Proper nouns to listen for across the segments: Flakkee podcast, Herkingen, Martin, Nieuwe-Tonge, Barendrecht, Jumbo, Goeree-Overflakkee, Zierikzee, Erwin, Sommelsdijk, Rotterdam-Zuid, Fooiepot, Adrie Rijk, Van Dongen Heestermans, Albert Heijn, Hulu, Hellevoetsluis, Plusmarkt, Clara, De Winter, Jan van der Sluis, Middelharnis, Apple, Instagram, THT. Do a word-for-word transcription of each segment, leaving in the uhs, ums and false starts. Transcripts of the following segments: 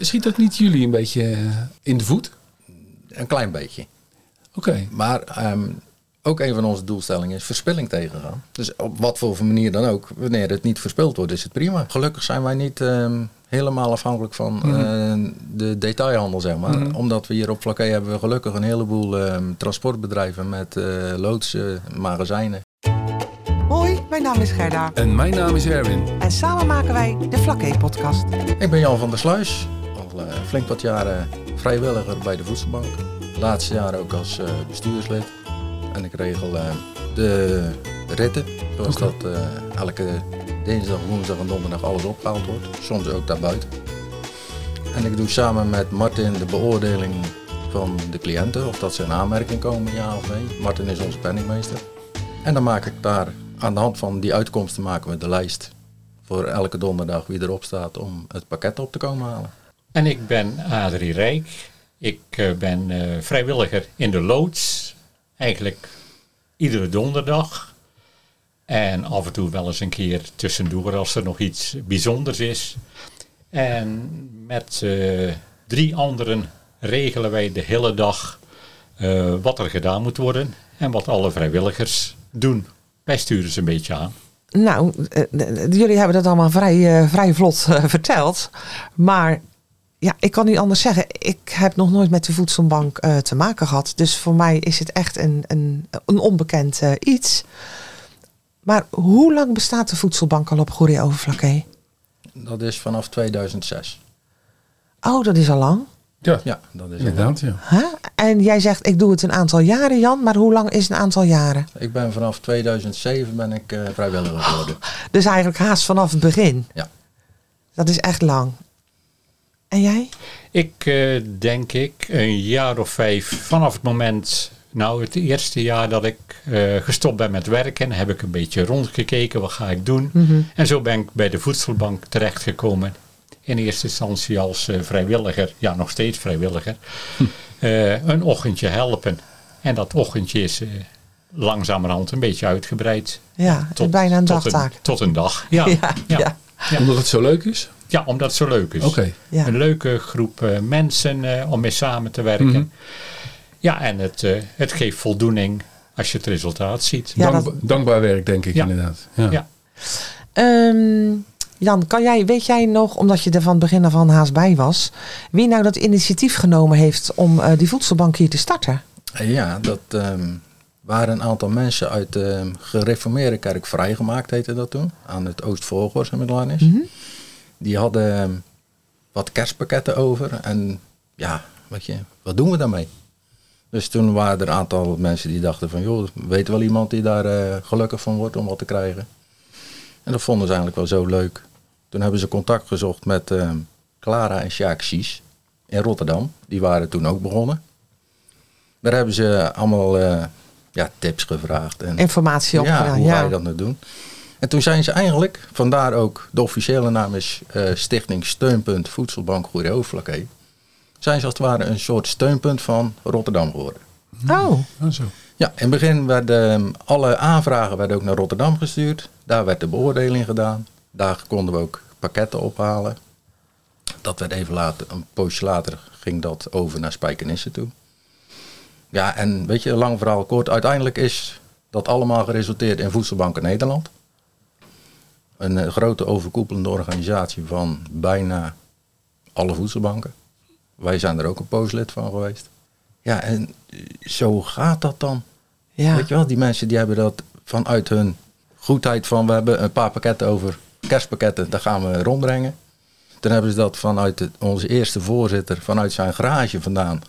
Schiet dat niet jullie een beetje in de voet? Een klein beetje. Oké. Okay. Maar um, ook een van onze doelstellingen is verspilling tegengaan. Dus op wat voor manier dan ook, wanneer het niet verspild wordt, is het prima. Gelukkig zijn wij niet um, helemaal afhankelijk van mm-hmm. uh, de detailhandel, zeg maar. Mm-hmm. Omdat we hier op Flakkee hebben we gelukkig een heleboel um, transportbedrijven met uh, loodsen, magazijnen. Hoi, mijn naam is Gerda. En mijn naam is Erwin. En samen maken wij de Flakkee podcast. Ik ben Jan van der Sluis. Al uh, flink wat jaren vrijwilliger bij de Voedselbank. De laatste jaren ook als uh, bestuurslid. En ik regel uh, de ritten. Zoals okay. dat uh, elke dinsdag, woensdag en donderdag alles opgehaald wordt. Soms ook daarbuiten. En ik doe samen met Martin de beoordeling van de cliënten. Of dat ze in aanmerking komen, ja of nee. Martin is onze penningmeester. En dan maak ik daar... Aan de hand van die uitkomsten maken we de lijst voor elke donderdag wie erop staat om het pakket op te komen halen. En ik ben Adrie Rijk. Ik uh, ben uh, vrijwilliger in de loods. Eigenlijk iedere donderdag. En af en toe wel eens een keer tussendoor als er nog iets bijzonders is. En met uh, drie anderen regelen wij de hele dag uh, wat er gedaan moet worden. En wat alle vrijwilligers doen. Wij sturen ze een beetje aan. Nou, jullie hebben dat allemaal vrij, uh, vrij vlot uh, verteld. Maar ja, ik kan niet anders zeggen. Ik heb nog nooit met de Voedselbank uh, te maken gehad. Dus voor mij is het echt een, een, een onbekend uh, iets. Maar hoe lang bestaat de Voedselbank al op Goeree-Overflakkee? Dat is vanaf tweeduizend zes. Oh, dat is al lang? Ja, ja dat is inderdaad. Ja. Huh? En jij zegt, ik doe het een aantal jaren, Jan. Maar hoe lang is een aantal jaren? Ik ben vanaf tweeduizend zeven ben ik uh, vrijwilliger geworden. Oh, dus eigenlijk haast vanaf het begin? Ja. Dat is echt lang. En jij? Ik uh, denk ik een jaar of vijf vanaf het moment... Nou, het eerste jaar dat ik uh, gestopt ben met werken... heb ik een beetje rondgekeken, wat ga ik doen? Mm-hmm. En zo ben ik bij de Voedselbank terechtgekomen... In eerste instantie als uh, vrijwilliger, ja nog steeds vrijwilliger, hm. uh, een ochtendje helpen. En dat ochtendje is uh, langzamerhand een beetje uitgebreid. Ja, tot, bijna een tot dagtaak. Een, tot een dag, ja, ja, ja, ja. ja. Omdat het zo leuk is? Ja, omdat het zo leuk is. Okay. Ja. Een leuke groep uh, mensen uh, om mee samen te werken. Mm-hmm. Ja, en het, uh, het geeft voldoening als je het resultaat ziet. Ja, Dank, dat... Dankbaar werk, denk ik ja. inderdaad. Ja. ja. Um... Jan, kan jij, weet jij nog, omdat je er van het begin af aan haast bij was... wie nou dat initiatief genomen heeft om uh, die Voedselbank hier te starten? Ja, dat um, waren een aantal mensen uit de um, gereformeerde kerk vrijgemaakt, heette dat toen. Aan het Oostvolgers in Middelharnis. Mm-hmm. Die hadden um, wat kerstpakketten over. En ja, weet je, wat doen we daarmee? Dus toen waren er een aantal mensen die dachten van... joh, weet wel iemand die daar uh, gelukkig van wordt om wat te krijgen? En dat vonden ze eigenlijk wel zo leuk. Toen hebben ze contact gezocht met uh, Clara en Jacques Sies in Rotterdam. Die waren toen ook begonnen. Daar hebben ze allemaal uh, ja, tips gevraagd. En, Informatie opgedaan. Ja, hoe ja. ga je dat nou doen? En toen zijn ze eigenlijk, vandaar ook de officiële naam is uh, Stichting Steunpunt Voedselbank Goeree-Overflakkee. Zijn ze als het ware een soort steunpunt van Rotterdam geworden. Oh, oh zo. Ja, in het begin werden alle aanvragen werden ook naar Rotterdam gestuurd. Daar werd de beoordeling gedaan. Daar konden we ook pakketten ophalen. Dat werd even later, een poosje later ging dat over naar Spijkenisse toe. Ja, en weet je, lang verhaal kort. Uiteindelijk is dat allemaal geresulteerd in Voedselbanken Nederland. Een grote overkoepelende organisatie van bijna alle voedselbanken. Wij zijn er ook een poos lid van geweest. Ja, en zo gaat dat dan. Ja. Weet je wel, die mensen die hebben dat vanuit hun goedheid van... we hebben een paar pakketten over, kerstpakketten, daar gaan we rondbrengen. Dan hebben ze dat vanuit de, onze eerste voorzitter, vanuit zijn garage vandaan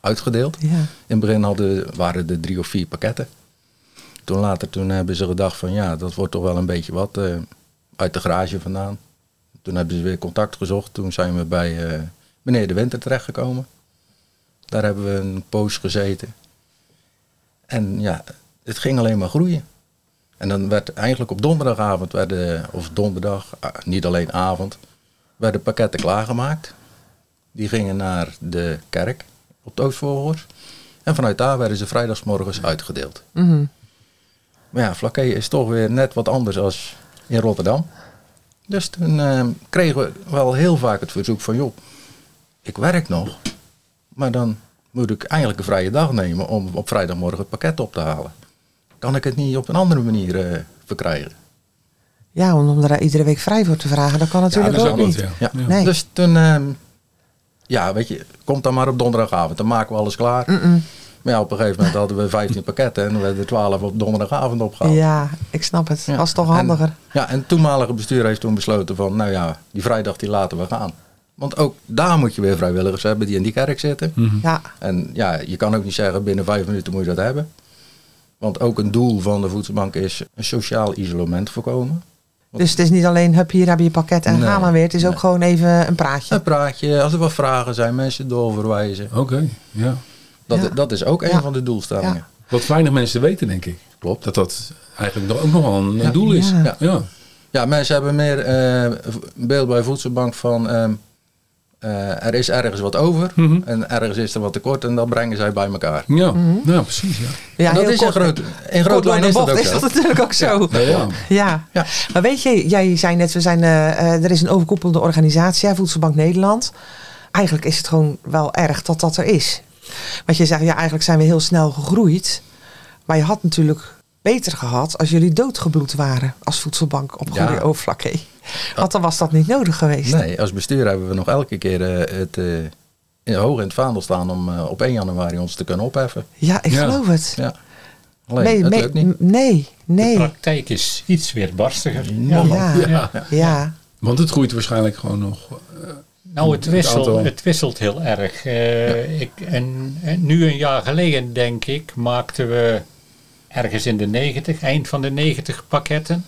uitgedeeld. Ja. In het begin hadden, waren er drie of vier pakketten. Toen later toen hebben ze gedacht van ja, dat wordt toch wel een beetje wat uh, uit de garage vandaan. Toen hebben ze weer contact gezocht. Toen zijn we bij uh, meneer De Winter terechtgekomen. Daar hebben we een poos gezeten. En ja, het ging alleen maar groeien. En dan werd eigenlijk op donderdagavond, werden, of donderdag, niet alleen avond, werden pakketten klaargemaakt. Die gingen naar de kerk op Toosvogels. En vanuit daar werden ze vrijdagsmorgens uitgedeeld. Mm-hmm. Maar ja, Flakkee is toch weer net wat anders dan in Rotterdam. Dus toen eh, kregen we wel heel vaak het verzoek van joh, ik werk nog, maar dan moet ik eigenlijk een vrije dag nemen om op vrijdagmorgen het pakket op te halen. Kan ik het niet op een andere manier uh, verkrijgen? Ja, om er iedere week vrij voor te vragen, dat kan natuurlijk ja, dat ook niet. Het, ja. Ja. Nee. Dus toen, uh, ja, weet je, komt dan maar op donderdagavond, dan maken we alles klaar. Mm-mm. Maar ja, op een gegeven moment hadden we vijftien pakketten en we hebben er twaalf op donderdagavond opgehaald. Ja, ik snap het. Ja. Dat is toch handiger. En, ja, en het toenmalige bestuur heeft toen besloten van, nou ja, die vrijdag die laten we gaan. Want ook daar moet je weer vrijwilligers hebben die in die kerk zitten. Mm-hmm. Ja. En ja, je kan ook niet zeggen binnen vijf minuten moet je dat hebben. Want ook een doel van de voedselbank is een sociaal isolement voorkomen. Want dus het is niet alleen hup, hier heb je je pakket en nee, ga maar weer. Het is nee. ook gewoon even een praatje. Een praatje. Als er wat vragen zijn, mensen doorverwijzen. Oké, okay, ja. Dat, ja. dat is ook een ja. van de doelstellingen. Ja. Wat weinig mensen weten, denk ik. Klopt. Dat dat eigenlijk ook nog wel een ja. doel is. Ja. Ja. Ja. ja, mensen hebben meer uh, beeld bij voedselbank van... Um, Uh, er is ergens wat over mm-hmm. en ergens is er wat tekort en dat brengen zij bij elkaar. Ja, mm-hmm. ja precies. Ja. Ja, dat is kort, in groot, in groot lijn is dat ook is dat zo. natuurlijk ook zo. Ja, ja, ja. Ja. ja, maar weet je, jij zei net, we zijn, uh, er is een overkoepelende organisatie, Voedselbank Nederland. Eigenlijk is het gewoon wel erg dat dat er is. Want je zegt, ja, eigenlijk zijn we heel snel gegroeid. Maar je had natuurlijk beter gehad als jullie doodgebloed waren als voedselbank op Goeree-Overflakkee. Want dan was dat niet nodig geweest. Nee, als bestuur hebben we nog elke keer uh, het uh, in, hoog in het vaandel staan om uh, op één januari ons te kunnen opheffen. Ja, ik ja. geloof het. Ja. Alleen, nee, dat me- lukt niet. M- nee, nee. De praktijk is iets weerbarstiger. Ja. Ja. Ja. Ja. Ja. ja, want het groeit waarschijnlijk gewoon nog. Uh, nou, het, wissel, het, het wisselt heel erg. Uh, ja. ik, en, en nu een jaar geleden, denk ik, maakten we ergens in de negentig, eind van de negentig pakketten.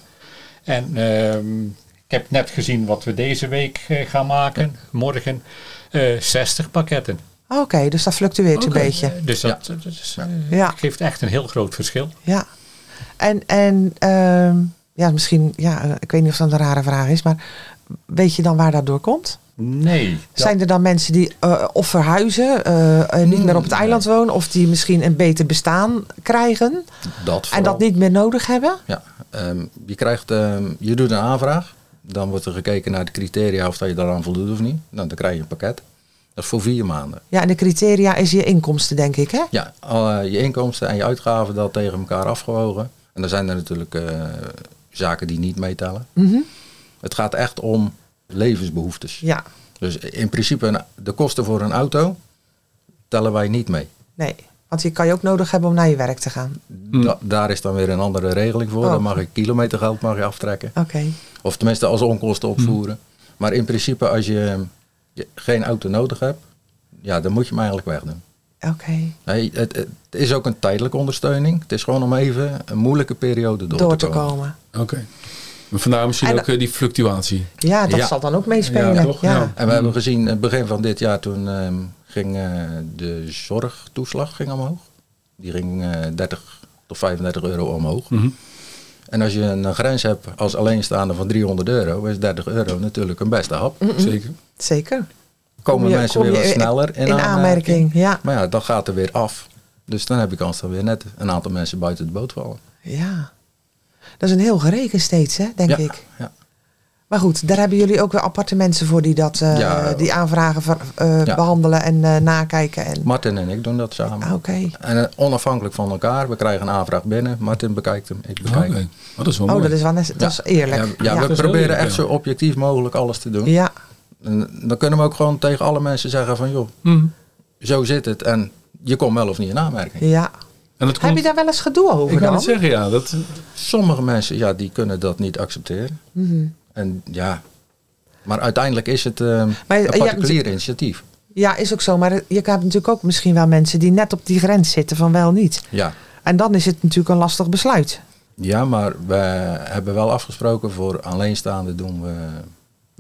En uh, ik heb net gezien wat we deze week uh, gaan maken. Morgen uh, zestig pakketten. Oké, okay, dus dat fluctueert okay. een beetje. Dus dat ja. dus, uh, ja. geeft echt een heel groot verschil. Ja, en, en uh, ja, misschien, ja, ik weet niet of dat een rare vraag is, maar weet je dan waar dat door komt? Nee. Zijn er dan mensen die uh, of verhuizen, uh, niet meer op het eiland wonen, of die misschien een beter bestaan krijgen dat en dat niet meer nodig hebben? Ja, um, je, krijgt, um, je doet een aanvraag, dan wordt er gekeken naar de criteria of dat je daaraan voldoet of niet. Nou, dan krijg je een pakket. Dat is voor vier maanden. Ja, en de criteria is je inkomsten, denk ik, hè? Ja, uh, je inkomsten en je uitgaven, dat tegen elkaar afgewogen. En dan zijn er natuurlijk uh, zaken die niet meetellen. Mm-hmm. Het gaat echt om levensbehoeftes. Ja. Dus in principe de kosten voor een auto tellen wij niet mee. Nee, want die kan je ook nodig hebben om naar je werk te gaan. Da- daar is dan weer een andere regeling voor. Oh. Dan mag je kilometergeld mag je aftrekken. Oké. Okay. Of tenminste als onkosten opvoeren. Hmm. Maar in principe als je, je geen auto nodig hebt, ja, dan moet je hem eigenlijk wegdoen. Oké. Okay. Nee, het, het is ook een tijdelijke ondersteuning. Het is gewoon om even een moeilijke periode door, door te, te komen. komen. Oké. Okay. Maar vandaar misschien en, ook uh, die fluctuatie. Ja, dat ja. zal dan ook meespelen. Ja, toch? Ja. Ja. En we hebben gezien, het begin van dit jaar, toen uh, ging uh, de zorgtoeslag ging omhoog. Die ging uh, dertig tot vijfendertig euro omhoog. Mm-hmm. En als je een grens hebt als alleenstaande van driehonderd euro, is dertig euro natuurlijk een beste hap. Mm-mm. Zeker. Zeker. Komen kom je, mensen kom weer wat sneller in, in aanmerking. aanmerking. Ja. Maar ja, dan gaat er weer af. Dus dan heb je kans dat weer net een aantal mensen buiten de boot vallen. Ja. Dat is een heel gereken steeds, hè, denk ja, ik. Ja. Maar goed, daar hebben jullie ook weer aparte mensen voor die dat, uh, ja, die aanvragen ver, uh, ja. behandelen en uh, nakijken. En Martin en ik doen dat samen. Ah, okay. En uh, onafhankelijk van elkaar. We krijgen een aanvraag binnen. Martin bekijkt hem, ik bekijk hem. Okay. Oh, dat is wel mooi. Oh, dat is wel net, dat is ja. eerlijk. Ja, ja, ja. We proberen eerlijk, echt ja. zo objectief mogelijk alles te doen. Ja. En dan kunnen we ook gewoon tegen alle mensen zeggen van, joh, mm. zo zit het. En je komt wel of niet in aanmerking. Ja. En dat komt... Heb je daar wel eens gedoe over? Ik kan het zeggen, ja. Dat... Sommige mensen, ja, die kunnen dat niet accepteren. Mm-hmm. En ja, maar uiteindelijk is het uh, maar, een particulier ja, initiatief. Ja, is ook zo. Maar je hebt natuurlijk ook misschien wel mensen die net op die grens zitten van wel niet. Ja. En dan is het natuurlijk een lastig besluit. Ja, maar we hebben wel afgesproken voor alleenstaanden doen we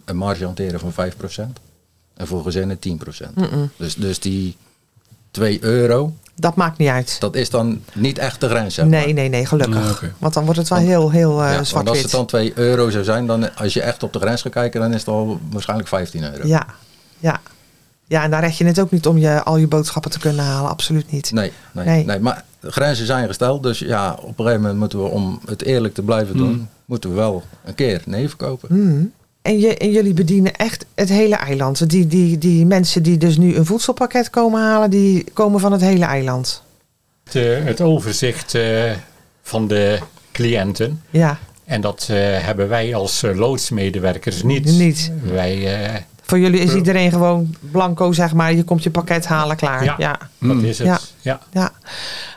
een marge hanteren van vijf procent. En voor gezinnen tien procent. Dus, dus die twee euro... Dat maakt niet uit. Dat is dan niet echt de grens, zeg maar. Nee, nee, nee, gelukkig. Ja, okay. Want dan wordt het wel want, heel, heel uh, ja, zwart-wit. Want als het dan twee euro zou zijn, dan als je echt op de grens gaat kijken, dan is het al waarschijnlijk vijftien euro. Ja, ja. Ja, en daar red je het ook niet om je, al je boodschappen te kunnen halen. Absoluut niet. Nee, nee, nee. nee maar grenzen zijn gesteld. Dus ja, op een gegeven moment moeten we, om het eerlijk te blijven doen, mm. moeten we wel een keer nee verkopen. Mm. En, je, en jullie bedienen echt het hele eiland. Die, die, die mensen die dus nu een voedselpakket komen halen, die komen van het hele eiland. Het, het overzicht uh, van de cliënten. Ja. En dat uh, hebben wij als uh, loodsmedewerkers niet. Niet. Wij, uh, Voor jullie is iedereen gewoon blanco, zeg maar. Je komt je pakket halen, klaar. Ja, ja. Dat is het. Ja. Ja. Ja.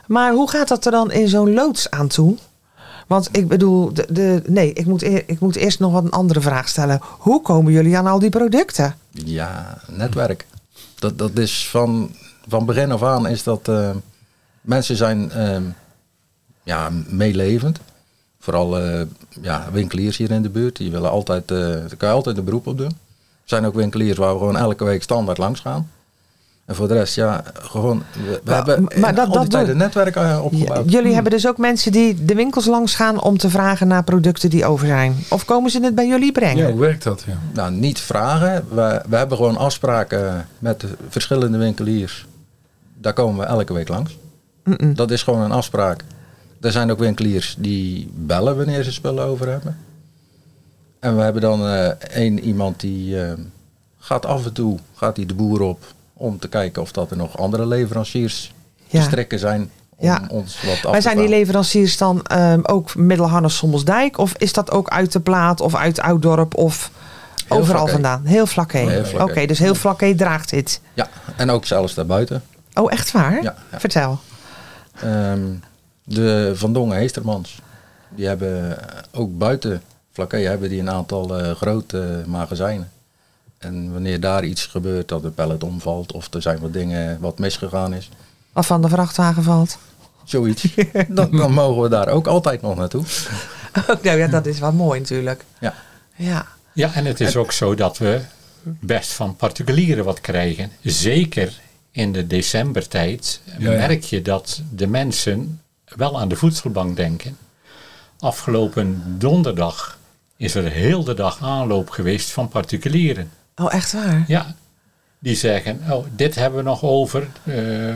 Maar hoe gaat dat er dan in zo'n loods aan toe? Want ik bedoel, de, de, nee, ik moet, eer, ik moet eerst nog wat een andere vraag stellen. Hoe komen jullie aan al die producten? Ja, netwerk. Dat, dat is van, van begin af aan is dat uh, mensen zijn uh, ja, meelevend. Vooral uh, ja, winkeliers hier in de buurt. Die willen altijd, uh, daar kan je altijd een beroep op doen. Er zijn ook winkeliers waar we gewoon elke week standaard langs gaan. En voor de rest, ja, gewoon... We maar, hebben maar dat, al die tijd een netwerk opgebouwd. Jullie hmm. hebben dus ook mensen die de winkels langs gaan om te vragen naar producten die over zijn. Of komen ze het bij jullie brengen? Ja, hoe werkt dat? Ja. Nou, niet vragen. We, we hebben gewoon afspraken met verschillende winkeliers. Daar komen we elke week langs. Mm-mm. Dat is gewoon een afspraak. Er zijn ook winkeliers die bellen wanneer ze spullen over hebben. En we hebben dan uh, één iemand die uh, gaat af en toe gaat die de boer op om te kijken of dat er nog andere leveranciers ja. te strikken zijn om ja. ons wat af te Maar zijn die leveranciers dan uh, ook Middelharnis Sommelsdijk? Of is dat ook uit de plaat of uit Ouddorp of heel overal Flakkee. Vandaan? Heel Flakkee. Heel Flakkee. Oké, okay, dus heel Flakkee draagt dit. Ja, en ook zelfs daarbuiten. Oh, echt waar? Ja, ja. Vertel. Um, de Van Dongen Heestermans, die hebben ook buiten... Flakkee hebben die een aantal uh, grote magazijnen. En wanneer daar iets gebeurt, dat een pallet omvalt... of er zijn wat dingen wat misgegaan is. Of van de vrachtwagen valt. Zoiets. dan, dan mogen we daar ook altijd nog naartoe. Oh, nou ja, dat is wel mooi natuurlijk. Ja. Ja. Ja, en het is ook zo dat we best van particulieren wat krijgen. Zeker in de decembertijd ja, ja. merk je dat de mensen wel aan de voedselbank denken. Afgelopen donderdag... is er heel de dag aanloop geweest van particulieren. Oh, echt waar? Ja. Die zeggen, oh, dit hebben we nog over. Uh, uh,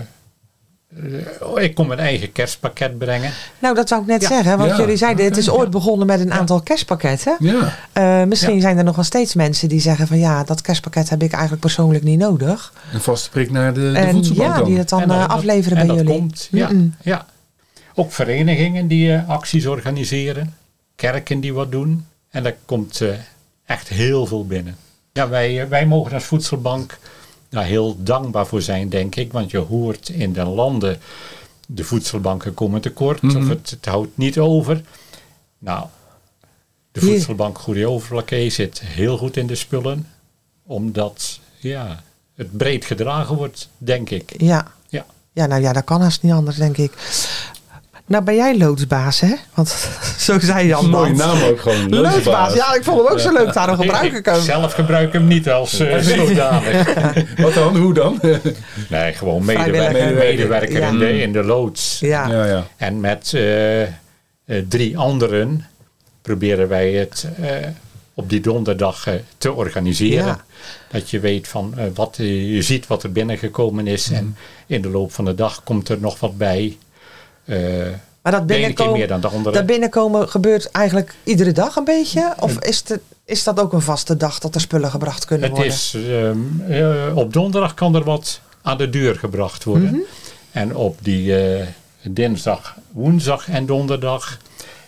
oh, ik kom mijn eigen kerstpakket brengen. Nou, dat zou ik net ja. zeggen. Want ja. jullie zeiden, het is ooit ja. begonnen met een aantal ja. kerstpakketten. Ja. Uh, misschien ja. zijn er nog wel steeds mensen die zeggen van... ja, dat kerstpakket heb ik eigenlijk persoonlijk niet nodig. Een vaste prik naar de, de voedselbank ja, dan. Die het dan en dat, afleveren en bij en jullie. Komt, ja, ja. Ook verenigingen die uh, acties organiseren. Kerken die wat doen. En daar komt uh, echt heel veel binnen. Ja, wij, wij mogen als voedselbank daar heel dankbaar voor zijn, denk ik. Want je hoort in de landen, de voedselbanken komen tekort. Mm-hmm. Of het, het houdt niet over. Nou, de voedselbank Goeree-Overflakkee zit heel goed in de spullen. Omdat ja, het breed gedragen wordt, denk ik. Ja, ja. ja nou ja, dat kan haast niet anders, denk ik. Nou, ben jij loodsbaas, hè? Want zo zei Jan. Mooie naam ook gewoon, loodsbaas. loodsbaas. Ja, ik vond hem ook zo leuk. Daarom gebruik ik hem. Zelf gebruik ik hem niet als uh, zodanig. Wat dan? Hoe dan? Nee, gewoon medewerker, medewerker. medewerker ja. in, de, in de loods. Ja. Ja, ja. En met uh, uh, drie anderen proberen wij het uh, op die donderdag uh, te organiseren. Ja. Dat je weet van uh, wat uh, je ziet wat er binnengekomen is. Mm. En in de loop van de dag komt er nog wat bij. Uh, maar dat binnenkomen, dat binnenkomen gebeurt eigenlijk iedere dag een beetje? Of is, de, is dat ook een vaste dag dat er spullen gebracht kunnen het worden? Is, um, uh, op donderdag kan er wat aan de deur gebracht worden. Mm-hmm. En op die uh, dinsdag, woensdag en donderdag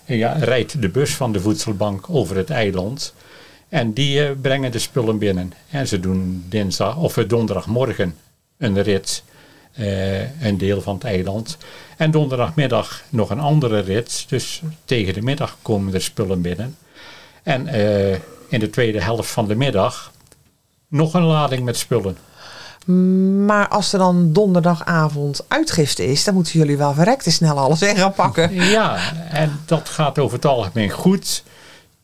uh, ja, rijdt de bus van de voedselbank over het eiland. En die uh, brengen de spullen binnen. En ze doen dinsdag of donderdagmorgen een rit. Uh, een deel van het eiland. En donderdagmiddag nog een andere rit. Dus tegen de middag komen er spullen binnen. En uh, in de tweede helft van de middag nog een lading met spullen. Maar als er dan donderdagavond uitgifte is... dan moeten jullie wel verrekte snel alles in gaan pakken. Ja, en dat gaat over het algemeen goed.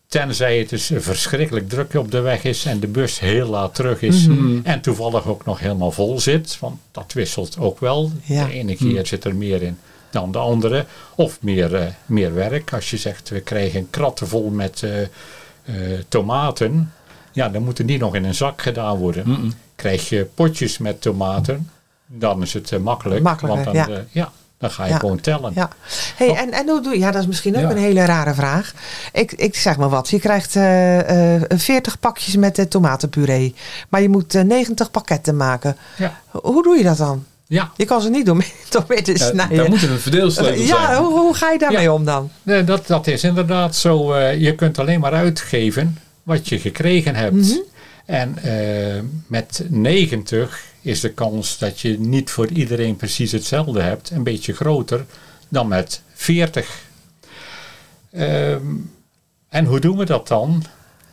Tenzij het dus verschrikkelijk druk op de weg is... en de bus heel laat terug is... Mm-hmm. en toevallig ook nog helemaal vol zit. Want dat wisselt ook wel. Ja. De ene keer mm. zit er meer in dan de andere. Of meer, uh, meer werk. Als je zegt, we krijgen een kratten vol met uh, uh, tomaten... ja, dan moeten die nog in een zak gedaan worden. Mm-mm. Krijg je potjes met tomaten... dan is het uh, makkelijk. Want dan, ja. Uh, ja, Dan ga je ja. gewoon tellen. Ja. Hey, oh. en, en hoe doe je? Ja, dat is misschien ook ja. een hele rare vraag. Ik, ik zeg maar wat. Je krijgt uh, uh, veertig pakjes met uh, tomatenpuree. Maar je moet uh, negentig pakketten maken. Ja. Hoe doe je dat dan? Ja. Je kan ze niet door mee te snijden. Uh, daar moet een verdeelsleutel zijn. Ja, hoe, hoe ga je daarmee ja. om dan? Nee, dat, dat is inderdaad zo. Uh, je kunt alleen maar uitgeven wat je gekregen hebt. Mm-hmm. En uh, met negentig is de kans dat je niet voor iedereen precies hetzelfde hebt. Een beetje groter dan met veertig. Uh, en hoe doen we dat dan?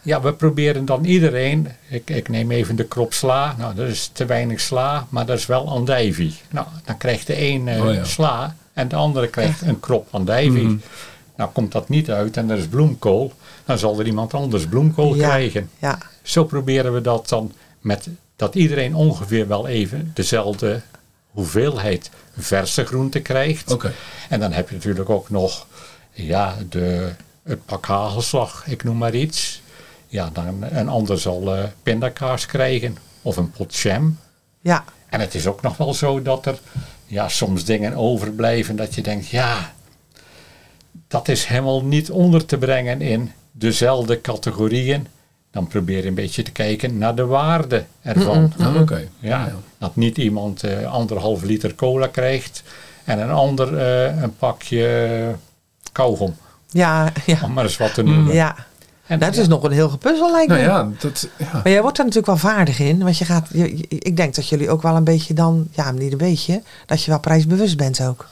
Ja, we proberen dan iedereen... Ik, ik neem even de krop sla. Nou, dat is te weinig sla, maar dat is wel andijvie. Nou, dan krijgt de een uh, oh ja. sla en de andere krijgt een krop andijvie. Mm-hmm. Nou, komt dat niet uit en er is bloemkool. Dan zal er iemand anders bloemkool ja. krijgen. Ja. Zo proberen we dat dan met... dat iedereen ongeveer wel even dezelfde hoeveelheid verse groenten krijgt. Okay. En dan heb je natuurlijk ook nog ja, de, het pak hagelslag, ik noem maar iets. Ja, dan een ander zal uh, pindakaas krijgen of een pot jam. Ja. En het is ook nog wel zo dat er ja, soms dingen overblijven dat je denkt, ja, dat is helemaal niet onder te brengen in dezelfde categorieën. Dan probeer je een beetje te kijken naar de waarde ervan. Oh, oké. Okay. Ja, dat niet iemand uh, anderhalf liter cola krijgt en een ander uh, een pakje kauwgom. Ja, ja. Om maar eens wat te noemen. Ja. En, dat ja. is nog een heel gepuzzel lijkt me. Nou ja, dat, ja. Maar jij wordt er natuurlijk wel vaardig in. Want je gaat, je, ik denk dat jullie ook wel een beetje dan, ja, niet een beetje, dat je wel prijsbewust bent ook.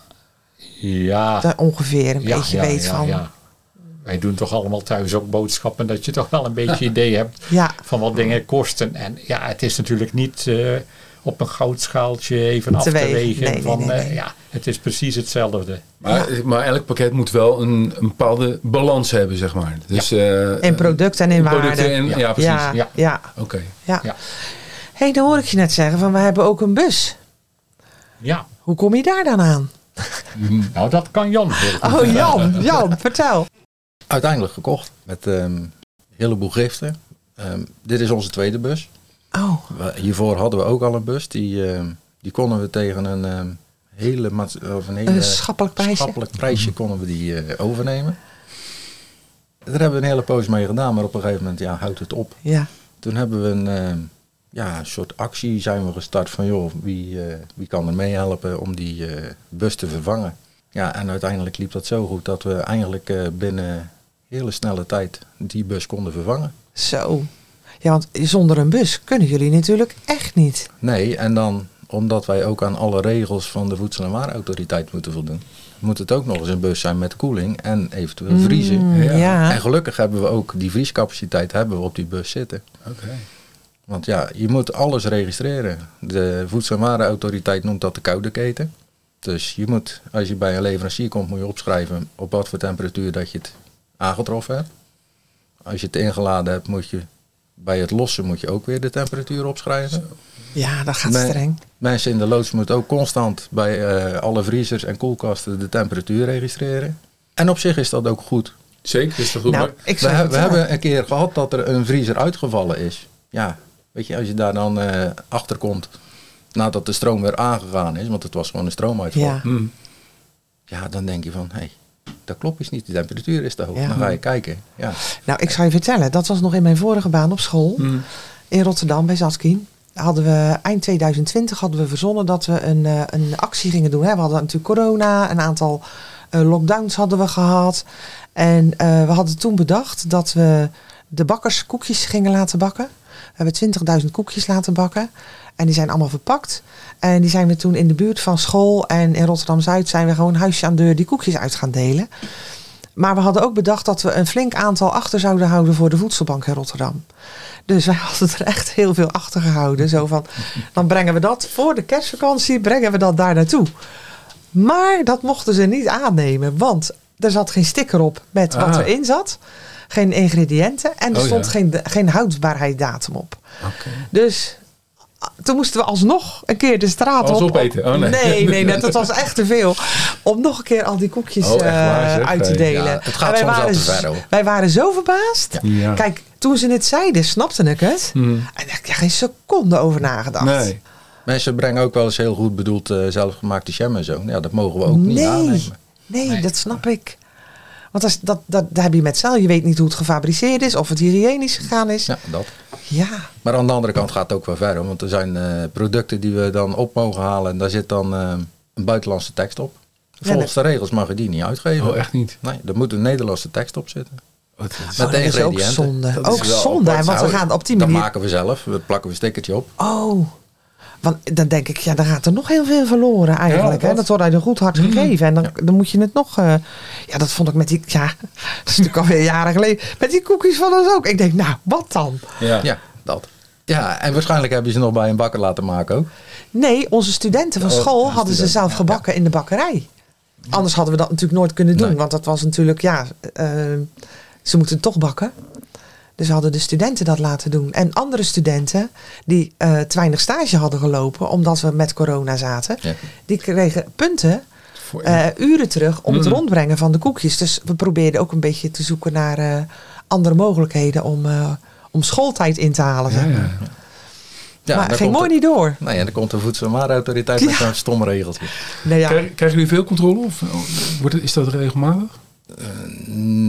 Ja. Dat ongeveer een ja, beetje ja, weet ja, van... Ja. Wij doen toch allemaal thuis ook boodschappen. Dat je toch wel een beetje idee hebt ja. van wat dingen kosten. En ja, het is natuurlijk niet uh, op een goudschaaltje even te af te wegen. wegen nee, van, nee, nee, nee. Uh, ja, het is precies hetzelfde. Maar, ja. maar elk pakket moet wel een, een bepaalde balans hebben, zeg maar. Dus, ja. uh, in product en in, in waarde. En, ja. ja, precies. Ja, ja. ja. Oké. Okay. Ja. Ja. Hey, dan hoor ik je net zeggen van we hebben ook een bus. Ja. Hoe kom je daar dan aan? Nou, dat kan Jan. Oh, Jan, Jan, vertel. Uiteindelijk gekocht met um, een heleboel giften. Um, dit is onze tweede bus. Oh. We, hiervoor hadden we ook al een bus. Die, um, die konden we tegen een um, hele, ma- of een hele een schappelijk prijsje, schappelijk prijsje konden we die uh, overnemen. Daar hebben we een hele poos mee gedaan, maar op een gegeven moment ja, houdt het op. Ja. Toen hebben we een um, ja, soort actie zijn we gestart van joh, wie, uh, wie kan er meehelpen om die uh, bus te vervangen. Ja, en uiteindelijk liep dat zo goed dat we eigenlijk uh, binnen... hele snelle tijd die bus konden vervangen. Zo. Ja, want zonder een bus kunnen jullie natuurlijk echt niet. Nee, en dan omdat wij ook aan alle regels van de Voedsel- en Warenautoriteit moeten voldoen... moet het ook nog eens een bus zijn met koeling en eventueel mm, vriezen. Ja. Ja. En gelukkig hebben we ook die vriescapaciteit hebben we op die bus zitten. Okay. Want ja, je moet alles registreren. De Voedsel- en Warenautoriteit noemt dat de koude keten. Dus je moet, als je bij een leverancier komt, moet je opschrijven op wat voor temperatuur dat je het... aangetroffen hebt. Als je het ingeladen hebt, moet je bij het lossen moet je ook weer de temperatuur opschrijven. Ja, dat gaat Men, streng. Mensen in de loods moeten ook constant bij uh, alle vriezers en koelkasten de temperatuur registreren. En op zich is dat ook goed. Zeker is dat goed. Nou, we we wel. hebben een keer gehad dat er een vriezer uitgevallen is. Ja, weet je, als je daar dan uh, achter komt nadat de stroom weer aangegaan is, want het was gewoon een stroomuitval. Ja, hmm. ja dan denk je van, hé. Hey, dat klopt is niet, de temperatuur is te hoog. Ja. Dan ga je kijken. Ja. Nou, ik zou je vertellen, dat was nog in mijn vorige baan op school. Mm. In Rotterdam bij Zadkine. Hadden we eind tweeduizend twintig hadden we verzonnen dat we een, een actie gingen doen. Hè. We hadden natuurlijk corona, een aantal uh, lockdowns hadden we gehad. En uh, we hadden toen bedacht dat we de bakkers koekjes gingen laten bakken. We hebben twintigduizend koekjes laten bakken. En die zijn allemaal verpakt. En die zijn we toen in de buurt van school en in Rotterdam-Zuid zijn we gewoon huisje aan deur die koekjes uit gaan delen. Maar we hadden ook bedacht dat we een flink aantal achter zouden houden voor de voedselbank in Rotterdam. Dus wij hadden er echt heel veel achter gehouden. Zo van, dan brengen we dat voor de kerstvakantie, brengen we dat daar naartoe. Maar dat mochten ze niet aannemen, want er zat geen sticker op met wat ah. erin zat. Geen ingrediënten en er oh, stond ja. geen, geen houdbaarheidsdatum op. Okay. Dus... toen moesten we alsnog een keer de straat op. opeten? Oh, nee. nee, nee, net, dat was echt te veel. Om nog een keer al die koekjes oh, waar, uh, uit te delen. Ja, het gaat wij, soms waren, te ver, wij waren zo verbaasd. Ja. Ja. Kijk, toen ze dit zeiden, snapte ik het. Mm. En daar heb ik geen seconde over nagedacht. Nee. Mensen brengen ook wel eens heel goed bedoeld uh, zelfgemaakte jam en zo. Ja, dat mogen we ook nee. niet aannemen. Nee, nee, dat snap ik. Want dat, dat, dat, dat heb je met zeil. Je weet niet hoe het gefabriceerd is, of het hygiënisch gegaan is. Ja, dat. Ja. Maar aan de andere kant gaat het ook wel verder. Want er zijn uh, producten die we dan op mogen halen. En daar zit dan uh, een buitenlandse tekst op. Volgens de regels mag je die niet uitgeven. Oh, echt niet? Nee, er moet een Nederlandse tekst op zitten. Wat, dat is, met de ingrediënten. Dat is ook zonde. Dat ook is zonde, want zouden. we gaan op die manier... Dat maken we zelf. We plakken een stickertje op. Oh, want dan denk ik, ja, dan gaat er nog heel veel verloren eigenlijk. Ja, dat, hè? Dat wordt uit een goed hart mm-hmm. gegeven. En dan, ja. dan moet je het nog... Uh, ja, dat vond ik met die... Ja, dat is natuurlijk alweer jaren geleden. Met die koekjes van ons ook. Ik denk, nou, wat dan? Ja, ja dat. Ja, en waarschijnlijk hebben ze nog bij een bakker laten maken ook. Nee, onze studenten van oh, school hadden studenten. ze zelf gebakken ja. in de bakkerij. Ja. Anders hadden we dat natuurlijk nooit kunnen doen. Nee. Want dat was natuurlijk, ja... Uh, ze moeten toch bakken. Dus hadden de studenten dat laten doen. En andere studenten die uh, te weinig stage hadden gelopen, omdat we met corona zaten, ja. die kregen punten, uh, uren terug, om mm. het rondbrengen van de koekjes. Dus we probeerden ook een beetje te zoeken naar uh, andere mogelijkheden om, uh, om schooltijd in te halen. Ja, ja. ja. ja maar het ging mooi de, niet door. Nee, en dan komt de Voedsel- en Warenautoriteit ja. met zo'n stom regeltje. Nee, ja. Krijgen krijg jullie veel controle? Of wordt het, is dat regelmatig? Uh,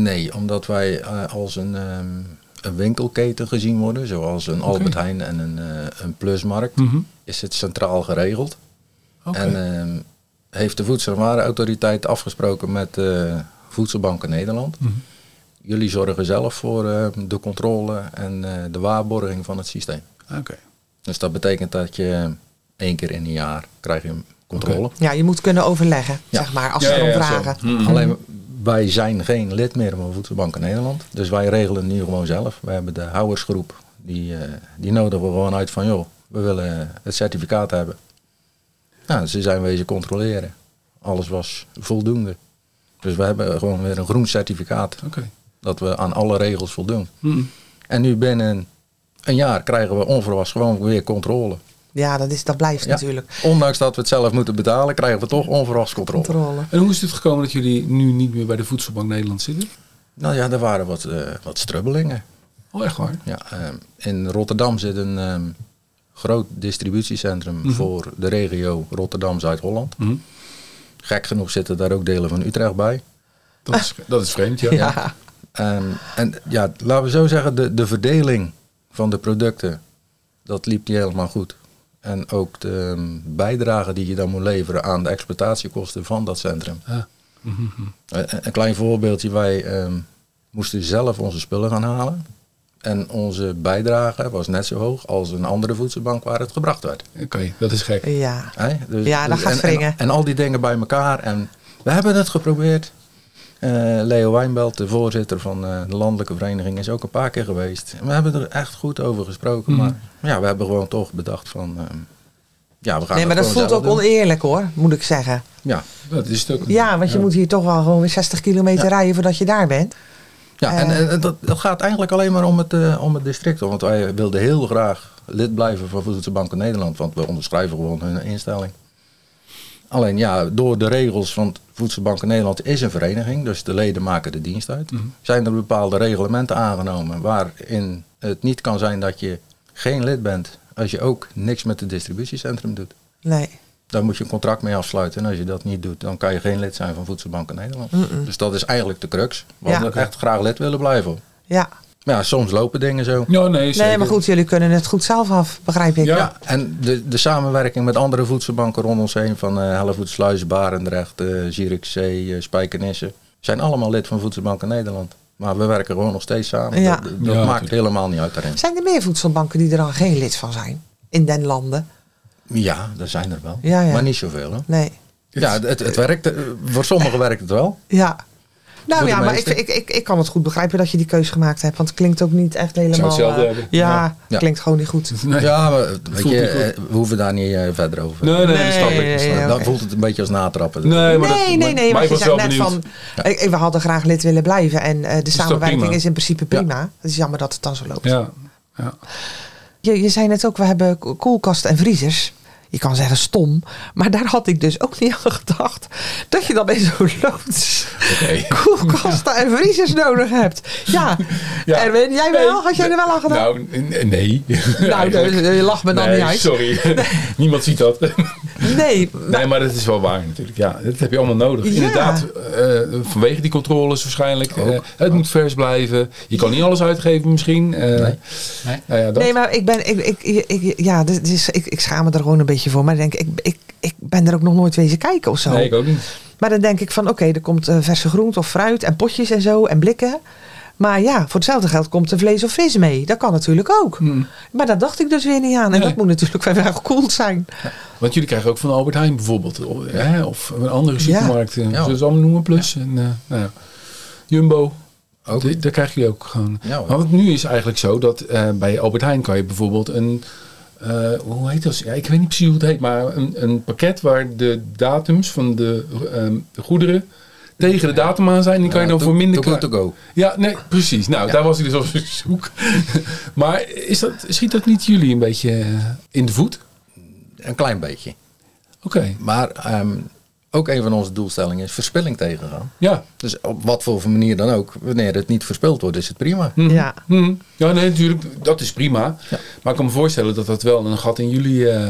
nee, omdat wij uh, als een... Um, een winkelketen gezien worden, zoals een okay. Albert Heijn en een, uh, een Plusmarkt, mm-hmm. is het centraal geregeld. Okay. En uh, heeft de Voedsel- en Warenautoriteit afgesproken met uh, Voedselbanken Nederland. Mm-hmm. Jullie zorgen zelf voor uh, de controle en uh, de waarborging van het systeem. Okay. Dus dat betekent dat je één keer in een jaar krijg je controle. Okay. Ja, je moet kunnen overleggen, ja. zeg maar, als ze ja, ja, erom ja, vragen. Mm-hmm. Alleen... Wij zijn geen lid meer van Voedselbanken Nederland. Dus wij regelen het nu gewoon zelf. We hebben de houwersgroep. Die, uh, die nodigen we gewoon uit van... joh, we willen het certificaat hebben. Nou, ze zijn wezen controleren. Alles was voldoende. Dus we hebben gewoon weer een groen certificaat. Okay. Dat we aan alle regels voldoen. Mm. En nu binnen een jaar krijgen we onverwachts gewoon weer controle. Ja, dat, is, dat blijft ja. natuurlijk. Ondanks dat we het zelf moeten betalen, krijgen we toch onverwachts controle. controle. En hoe is het gekomen dat jullie nu niet meer bij de Voedselbank Nederland zitten? Nou ja, er waren wat, uh, wat strubbelingen. Oh, echt waar? Ja, uh, in Rotterdam zit een um, groot distributiecentrum mm-hmm. voor de regio Rotterdam-Zuid-Holland. Mm-hmm. Gek genoeg zitten daar ook delen van Utrecht bij. Dat is, dat is vreemd, ja. ja. Um, en ja, laten we zo zeggen, de, de verdeling van de producten, dat liep niet helemaal goed. En ook de um, bijdrage die je dan moet leveren aan de exploitatiekosten van dat centrum. Ah. Mm-hmm. Een, een klein voorbeeldje. Wij um, moesten zelf onze spullen gaan halen. En onze bijdrage was net zo hoog als een andere voedselbank waar het gebracht werd. Oké, okay, dat is gek. Ja, hey, dus, ja dat dus, gaat wringen. En, en al die dingen bij elkaar. En we hebben het geprobeerd. Uh, Leo Wijnbelt, de voorzitter van uh, de landelijke vereniging, is ook een paar keer geweest. We hebben er echt goed over gesproken. Mm. Maar ja, we hebben gewoon toch bedacht van... Uh, ja, we gaan nee, maar dat voelt ook doen. Oneerlijk hoor, moet ik zeggen. Ja, dat is het ook. Ja, want ja. je moet hier toch wel gewoon weer zestig kilometer ja. rijden voordat je daar bent. Ja, uh, en, en dat, dat gaat eigenlijk alleen maar om het, uh, om het district. Want wij wilden heel graag lid blijven van Voedselbanken Nederland. Want we onderschrijven gewoon hun instelling. Alleen ja, door de regels van Voedselbanken Nederland is een vereniging, dus de leden maken de dienst uit. Mm-hmm. Zijn er bepaalde reglementen aangenomen waarin het niet kan zijn dat je geen lid bent als je ook niks met het distributiecentrum doet. Nee. Daar moet je een contract mee afsluiten en als je dat niet doet, dan kan je geen lid zijn van Voedselbanken Nederland. Mm-mm. Dus dat is eigenlijk de crux, want ja. we echt graag lid willen blijven. Ja. Maar ja, soms lopen dingen zo. Ja, nee, nee, maar goed, jullie kunnen het goed zelf af, begrijp ik. Ja, ja en de, de samenwerking met andere voedselbanken rond ons heen... van uh, Hellevoetsluis, Barendrecht, uh, Zierikzee, uh, Spijkenisse... zijn allemaal lid van Voedselbanken Nederland. Maar we werken gewoon nog steeds samen. Ja. Dat, dat ja, maakt natuurlijk. helemaal niet uit daarin. Zijn er meer voedselbanken die er dan geen lid van zijn? In den landen? Ja, er zijn er wel. Ja, ja. Maar niet zoveel, hè? Nee. Ja, het, het, het werkt. Voor sommigen werkt het wel. Ja. Nou ja, maar ik, ik, ik, ik kan het goed begrijpen dat je die keus gemaakt hebt. Want het klinkt ook niet echt helemaal... Zou het uh, ja, ja, het klinkt gewoon niet goed. Nee. Ja, maar weet je, goed. we hoeven daar niet uh, verder over. Nee, nee, nee, nee, snap ik, nee, nee, nee. Dan voelt het een beetje als natrappen. Nee, maar dat, nee, nee, nee. Maar je zei net benieuwd. van, ja. we hadden graag lid willen blijven. En uh, de is samenwerking is in principe prima. Ja. Het is jammer dat het dan zo loopt. Ja. Ja. Je, je zei net ook, we hebben koelkasten en vriezers. je kan zeggen stom, maar daar had ik dus ook niet aan gedacht dat je dan in zo'n loods okay. koelkasten ja. en vriezers nodig hebt. Ja, ja. Erwin, jij wel? Nee. Had jij er wel aan gedacht? Nou, nee. Nou, je lacht me dan nee, niet uit. Sorry, nee. Niemand ziet dat. Nee, maar... nee, maar dat is wel waar natuurlijk. Ja, dat heb je allemaal nodig. Ja. Inderdaad, uh, vanwege die controles waarschijnlijk. Uh, het ook. moet vers blijven. Je kan niet alles uitgeven misschien. Uh, nee. Nee. Nou ja, dat. nee, maar ik ben... Ik, ik, ik, ja, dus, ik, ik schaam me er gewoon een beetje voor. Maar ik denk, ik, ik, ik ben er ook nog nooit wezen kijken of zo. Nee, ik ook niet. Maar dan denk ik van, oké, okay, er komt uh, verse groente of fruit en potjes en zo en blikken. Maar ja, voor hetzelfde geld komt er vlees of vis mee. Dat kan natuurlijk ook. Hmm. Maar daar dacht ik dus weer niet aan. En nee. dat moet natuurlijk wel gekoeld zijn. Ja, want jullie krijgen ook van Albert Heijn bijvoorbeeld. Of, hè, of een andere supermarkt. Ja. Zullen ze allemaal noemen? Plus. Ja. En, uh, nou ja. Jumbo. Ook. De, daar krijg je ook gewoon. Ja, maar wat nu is eigenlijk zo dat uh, bij Albert Heijn kan je bijvoorbeeld een... Uh, hoe heet dat? Ja, ik weet niet precies hoe het heet. Maar een, een pakket waar de datums van de um, goederen... tegen de datum aan zijn, die kan je dan ja, to, voor minder... To go, to go. Ja, nee, precies. Nou, ja. daar was ik dus op zoek. Maar is dat, schiet dat niet jullie een beetje in de voet? Een klein beetje. Oké. Okay. Maar um, ook een van onze doelstellingen is verspilling tegengaan. Ja. Dus op wat voor manier dan ook, wanneer het niet verspild wordt, is het prima. Mm. Ja. Mm. Ja, nee, natuurlijk, dat is prima. Ja. Maar ik kan me voorstellen dat dat wel een gat in jullie uh,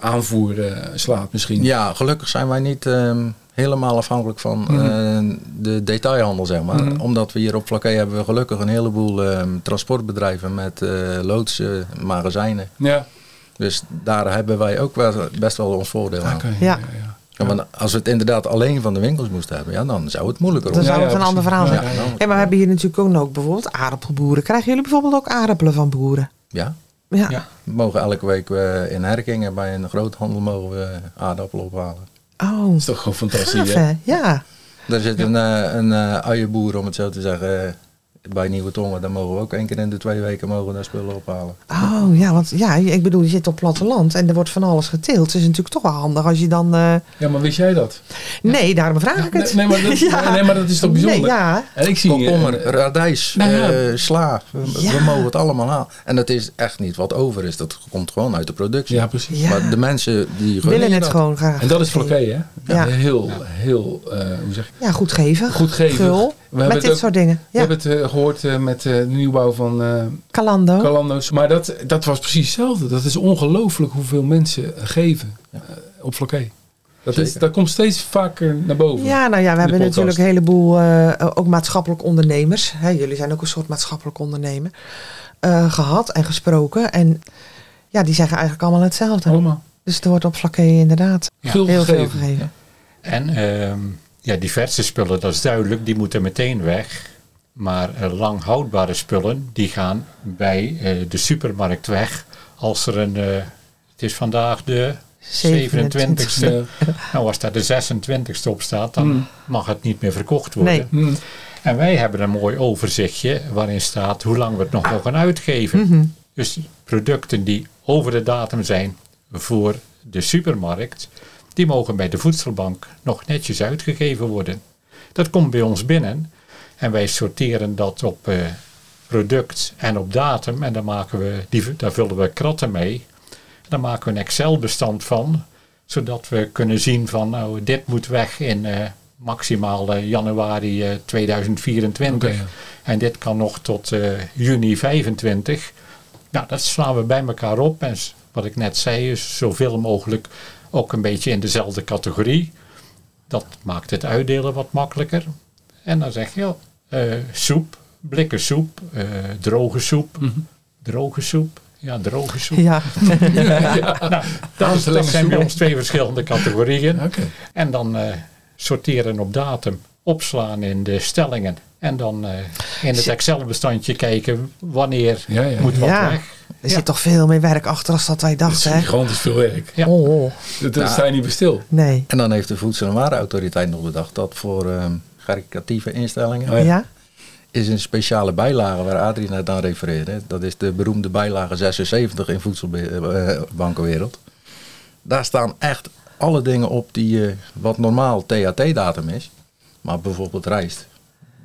aanvoer uh, slaat misschien. Ja, gelukkig zijn wij niet... Um, helemaal afhankelijk van mm-hmm. uh, de detailhandel, zeg maar. Mm-hmm. Omdat we hier op Flakkee hebben we gelukkig een heleboel uh, transportbedrijven met uh, loodsen, magazijnen. Ja. Dus daar hebben wij ook wel, best wel ons voordeel aan. Okay, ja. Ja, ja. Ja, want als we het inderdaad alleen van de winkels moesten hebben, ja, dan zou het moeilijker worden. Dan zou het ja, ja, een ander verhaal zijn. Ja, ja. En maar we hebben hier natuurlijk ook, ook bijvoorbeeld aardappelboeren. Krijgen jullie bijvoorbeeld ook aardappelen van boeren? Ja. ja. ja. We mogen elke week uh, in Herkingen bij een groothandel mogen we aardappelen ophalen. Oh, dat is toch gewoon fantastisch, gaaf, hè? Hè? Ja. Daar zit een, uh, een uh, uienboer, om het zo te zeggen, bij Nieuwe-Tonge. Daar mogen we ook één keer in de twee weken mogen we daar spullen ophalen. Oh, ja, want ja, ik bedoel, je zit op platteland en er wordt van alles geteeld. Het is natuurlijk toch wel handig als je dan... Uh... Ja, maar wist jij dat? Nee, daarom vraag ik het. Nee, nee, maar, dat, ja. nee maar dat is toch bijzonder? Nee, ja. En ik zie... Komkommer, uh, radijs, nou, ja. uh, sla, we, ja. we mogen het allemaal aan. En dat is echt niet wat over is. Dat komt gewoon uit de productie. Ja, precies. Ja. Maar de mensen die... willen het dat. gewoon graag. En dat is Flakkee, hè? Ja. Ja. Heel, heel, uh, hoe zeg ik? Ja, goedgevig. Goedgevig. Gul. We met dit ook, soort dingen. Ja. We hebben het uh, gehoord uh, met uh, de nieuwbouw van uh, Calando. Calando's. Maar dat, dat was precies hetzelfde. Dat is ongelooflijk hoeveel mensen geven uh, op Flakkee. Dat, is, dat komt steeds vaker naar boven. Ja, nou ja, we hebben podcast. natuurlijk een heleboel uh, ook maatschappelijk ondernemers. Hè, jullie zijn ook een soort maatschappelijk ondernemer. Uh, gehad en gesproken. En ja, die zeggen eigenlijk allemaal hetzelfde. Allemaal. Dus er wordt op Flakkee inderdaad ja. heel veel gegeven. Veel gegeven. Ja. En... Uh, Ja, diverse spullen, dat is duidelijk, die moeten meteen weg. Maar uh, lang houdbare spullen, die gaan bij uh, de supermarkt weg. Als er een, uh, het is vandaag de zevenentwintigste. Nou, als daar de zesentwintigste op staat, dan mm. mag het niet meer verkocht worden. Nee. Mm. En wij hebben een mooi overzichtje waarin staat hoe lang we het nog ah. mogen uitgeven. Mm-hmm. Dus producten die over de datum zijn voor de supermarkt... die mogen bij de voedselbank nog netjes uitgegeven worden. Dat komt bij ons binnen en wij sorteren dat op uh, product en op datum. En daar, maken we, die, daar vullen we kratten mee. En daar maken we een Excel-bestand van, zodat we kunnen zien van nou, dit moet weg in uh, maximaal uh, januari uh, tweeduizend vierentwintig. Okay. En dit kan nog tot uh, juni vijfentwintig. Nou, dat slaan we bij elkaar op. En wat ik net zei is zoveel mogelijk... ook een beetje in dezelfde categorie. Dat maakt het uitdelen wat makkelijker. En dan zeg je, uh, soep, blikken soep, uh, droge soep, mm-hmm. droge soep, ja, droge soep. Ja. ja, nou, dat, is, dat zijn bij ons twee verschillende categorieën. Okay. En dan uh, sorteren op datum, opslaan in de stellingen. En dan uh, in het Excel-bestandje kijken wanneer ja, ja. moet wat ja. weg. Er ja. zit toch veel meer werk achter als dat wij dachten. Dat is gigantisch veel werk. Ja. Oh, oh. Dat ja. sta je niet bij stil. Nee. En dan heeft de Voedsel- en Warenautoriteit nog bedacht dat voor um, caritatieve instellingen oh ja. Ja. is een speciale bijlage waar Adrie net aan refereerde. Dat is de beroemde bijlage zesenzeventig in voedselbankenwereld. Daar staan echt alle dingen op die uh, wat normaal T H T-datum is. Maar bijvoorbeeld rijst.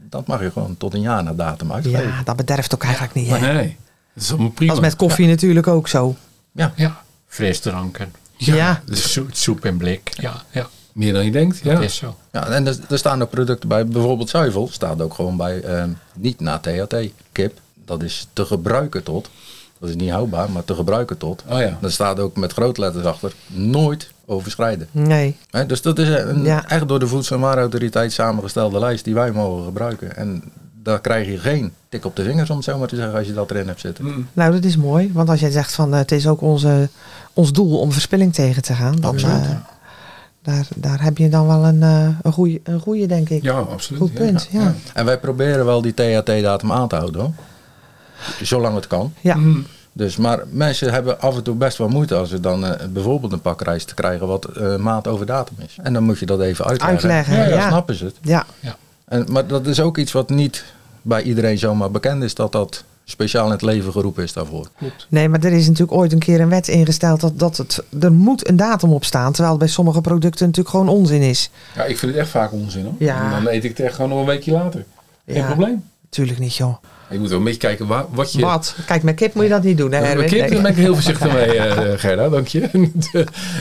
Dat mag je gewoon tot een jaar na datum uitgeven. Ja, dat bederft ook eigenlijk niet. Hè? Nee. Dat is allemaal prima. Dat is met koffie ja. natuurlijk ook zo. Ja, ja. Frisdranken. Ja, ja. Dus soep, soep in blik. Ja, ja. Meer dan je denkt. Ja. Dat is zo. Ja, en er, er staan ook producten bij, bijvoorbeeld zuivel, staat ook gewoon bij eh, niet na T H T. Kip, dat is te gebruiken tot, dat is niet houdbaar, maar te gebruiken tot. Oh ja. Dan staat ook met grootletters achter, nooit overschrijden. Nee. He, dus dat is een, ja. echt door de Voedsel- en Warenautoriteit samengestelde lijst die wij mogen gebruiken. En daar krijg je geen tik op de vingers, om het zo maar te zeggen, als je dat erin hebt zitten. Mm. Nou, dat is mooi. Want als jij zegt van, uh, het is ook onze, ons doel om verspilling tegen te gaan. Dan, absoluut. Uh, daar, daar heb je dan wel een, uh, een, goeie, een goeie, denk ik. Ja, absoluut. Goed punt, ja. ja. ja. En wij proberen wel die T H T-datum aan te houden, hoor. Zolang het kan. Ja. Mm. Dus, maar mensen hebben af en toe best wel moeite als ze dan uh, bijvoorbeeld een pak rijst te krijgen wat uh, maand over datum is. En dan moet je dat even uitleggen. Uitleggen, ja. ja. Dan snappen ze het. Ja. ja. En, maar dat is ook iets wat niet bij iedereen zomaar bekend is, dat dat speciaal in het leven geroepen is daarvoor. Klopt. Nee, maar er is natuurlijk ooit een keer een wet ingesteld dat, dat het, er moet een datum op staan, terwijl het bij sommige producten natuurlijk gewoon onzin is. Ja, ik vind het echt vaak onzin, hoor. Ja. En dan eet ik het echt gewoon nog een weekje later. Geen ja. probleem. Tuurlijk niet, joh. Je moet wel een beetje kijken waar, wat je... Wat? Kijk, met kip moet je dat niet doen, hè, Erwin? Met kip, daar ben ik heel voorzichtig mee, uh, Gerda. Dank je.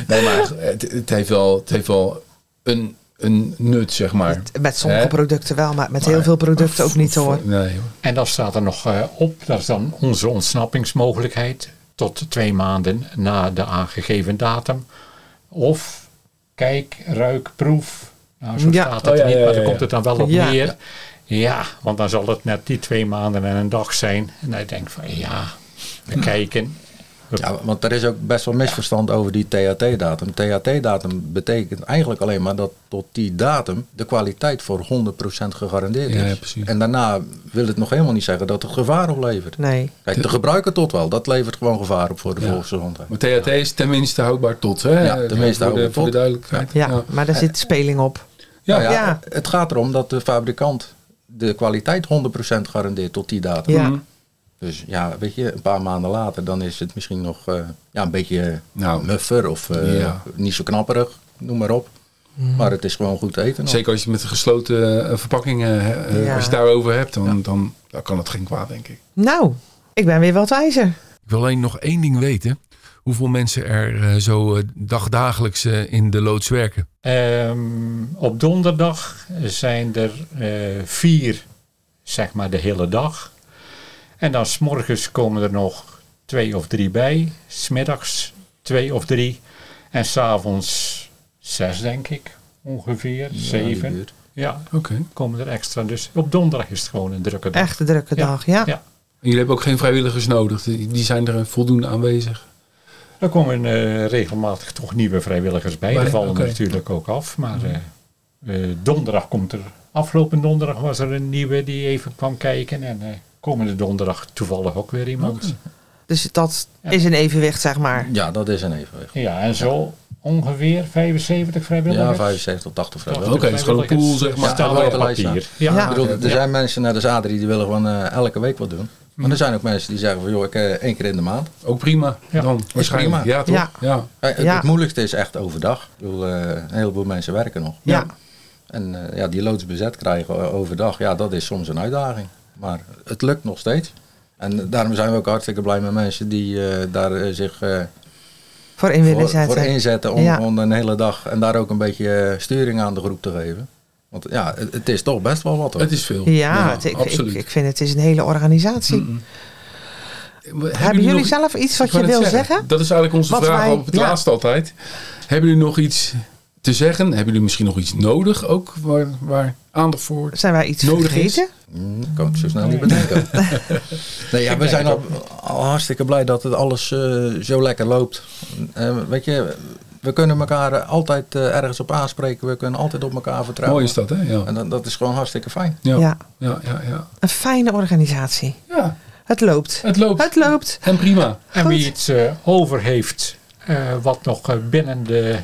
Nee, maar het, het heeft wel, het heeft wel een, een nut, zeg maar. Met, met sommige He? producten wel, maar met maar, heel veel producten ook niet, hoor. Nee, hoor. En dan staat er nog uh, op, dat is dan onze ontsnappingsmogelijkheid tot twee maanden na de aangegeven datum. Of kijk, ruik, proef. Nou, zo ja. staat het oh, ja, niet, maar dan ja, ja, ja. komt het dan wel op ja. neer. Ja, want dan zal het net die twee maanden en een dag zijn. En hij denkt van ja, we kijken. Ja, want er is ook best wel misverstand over die T H T-datum. T H T-datum betekent eigenlijk alleen maar dat tot die datum de kwaliteit voor honderd procent gegarandeerd is. Ja, precies. En daarna wil het nog helemaal niet zeggen dat het gevaar oplevert. Nee. Kijk, de gebruiker tot wel. Dat levert gewoon gevaar op voor de ja. volksgezondheid. Maar T H T is tenminste houdbaar tot, hè? Ja, tenminste houdbaar tot. Voor de duidelijkheid. Ja, ja, maar daar zit speling op. Ja, ja, ja. Het gaat erom dat de fabrikant de kwaliteit honderd procent garandeert tot die datum. Ja. Dus ja, weet je, een paar maanden later, dan is het misschien nog uh, ja, een beetje nou, muffer of uh, ja. niet zo knapperig, noem maar op. Mm. Maar het is gewoon goed eten. Zeker nog. Als je het met de gesloten uh, verpakkingen, uh, ja. als je daarover hebt, dan, ja. dan, dan kan het geen kwaad, denk ik. Nou, ik ben weer wat wijzer. Ik wil alleen nog één ding weten. Hoeveel mensen er uh, zo uh, dagdagelijks uh, in de loods werken? Um, op donderdag zijn er uh, vier, zeg maar de hele dag. En dan 's morgens komen er nog twee of drie bij. 's Middags twee of drie. En 's avonds zes, denk ik, ongeveer. Ja, zeven. Ja, okay. Komen er extra. Dus op donderdag is het gewoon een drukke dag. Echt een drukke ja. dag, ja. ja. En jullie hebben ook geen vrijwilligers nodig? Die zijn er voldoende aanwezig? Er komen uh, regelmatig toch nieuwe vrijwilligers bij. Er vallen okay. natuurlijk ook af. Maar uh, uh, donderdag komt er... Afgelopen donderdag was er een nieuwe die even kwam kijken. En uh, komende donderdag toevallig ook weer iemand. Okay. Dus dat ja. is een evenwicht, zeg maar. Ja, dat is een evenwicht. Ja, en zo ja. ongeveer vijfenzeventig vrijwilligers. Ja, vijfenzeventig tot tachtig vrijwilligers. Oké, okay, het is gewoon een pool, zeg maar. Staan ja, op papier. Ja. Ja. Ik bedoel, er ja. zijn mensen naar de Zadrie die willen gewoon uh, elke week wat doen. Maar er zijn ook mensen die zeggen van joh, ik eh, één keer in de maand. Ook prima. Ja. Dan waarschijnlijk. Prima. Ja, toch? Ja. Ja. Ja, het, het moeilijkste is echt overdag. Ik bedoel, uh, een heleboel mensen werken nog. Ja. En uh, ja, die loods bezet krijgen overdag, ja, dat is soms een uitdaging. Maar het lukt nog steeds. En uh, daarom zijn we ook hartstikke blij met mensen die uh, daar uh, zich uh, voor in willen zetten. Voor inzetten om, ja. om een hele dag en daar ook een beetje uh, sturing aan de groep te geven. Want ja, het is toch best wel wat, hoor. Het is veel. Ja, ja het, ik, absoluut. Ik, ik vind het is een hele organisatie. Mm-hmm. Hebben, Hebben jullie nog, zelf iets wat je wil zeggen? zeggen? Dat is eigenlijk onze wat vraag wij, op het ja. laatst altijd. Hebben jullie nog iets te zeggen? Hebben jullie misschien nog iets nodig ook waar, waar aandacht voor nodig is? Zijn wij iets vergeten? Mm, ik kan het zo snel niet bedenken. nee, ja, we zijn al, al hartstikke blij dat het alles uh, zo lekker loopt. Uh, weet je... We kunnen elkaar altijd uh, ergens op aanspreken. We kunnen altijd op elkaar vertrouwen. Mooi is dat, hè? Ja. En dat, dat is gewoon hartstikke fijn. Ja. Ja. Ja, ja, ja. Een fijne organisatie. Ja. Het loopt. Het loopt. Het loopt. En prima. Goed. En wie iets uh, over heeft, uh, wat nog uh, binnen de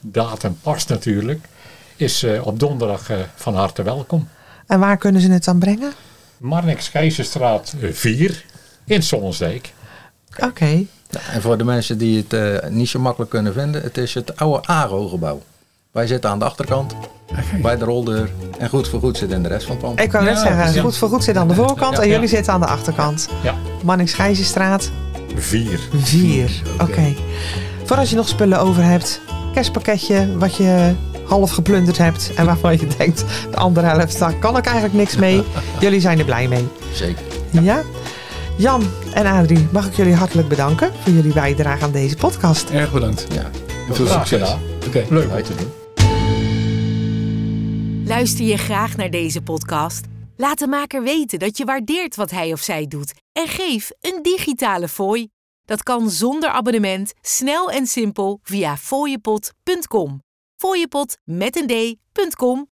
datum past natuurlijk, is uh, op donderdag uh, van harte welkom. En waar kunnen ze het dan brengen? Marnix-Gijzerstraat vier in Sommelsdijk. Oké. Okay. En voor de mensen die het uh, niet zo makkelijk kunnen vinden, het is het oude A R O-gebouw. Wij zitten aan de achterkant, okay. bij de roldeur. En Goed voor Goed zit in de rest van het pand. Ik kan net ja, zeggen, ja. Goed voor Goed zit aan de voorkant ja, en jullie ja. zitten aan de achterkant. Ja. Marnix-Gijzerstraat. Vier. Vier, oké. Okay. Voor als je nog spullen over hebt. Kerstpakketje wat je half geplunderd hebt. En waarvan je denkt, de andere helft, daar kan ik eigenlijk niks mee. Jullie zijn er blij mee. Zeker. Ja. ja? Jan en Adrie, mag ik jullie hartelijk bedanken voor jullie bijdrage aan deze podcast. Erg bedankt. Ja. En veel succes. Gedaan. Okay. Leuk om te doen. Luister je graag naar deze podcast? Laat de maker weten dat je waardeert wat hij of zij doet en geef een digitale fooi. Dat kan zonder abonnement, snel en simpel via fooiepot punt com. Fooiepot met een d punt com.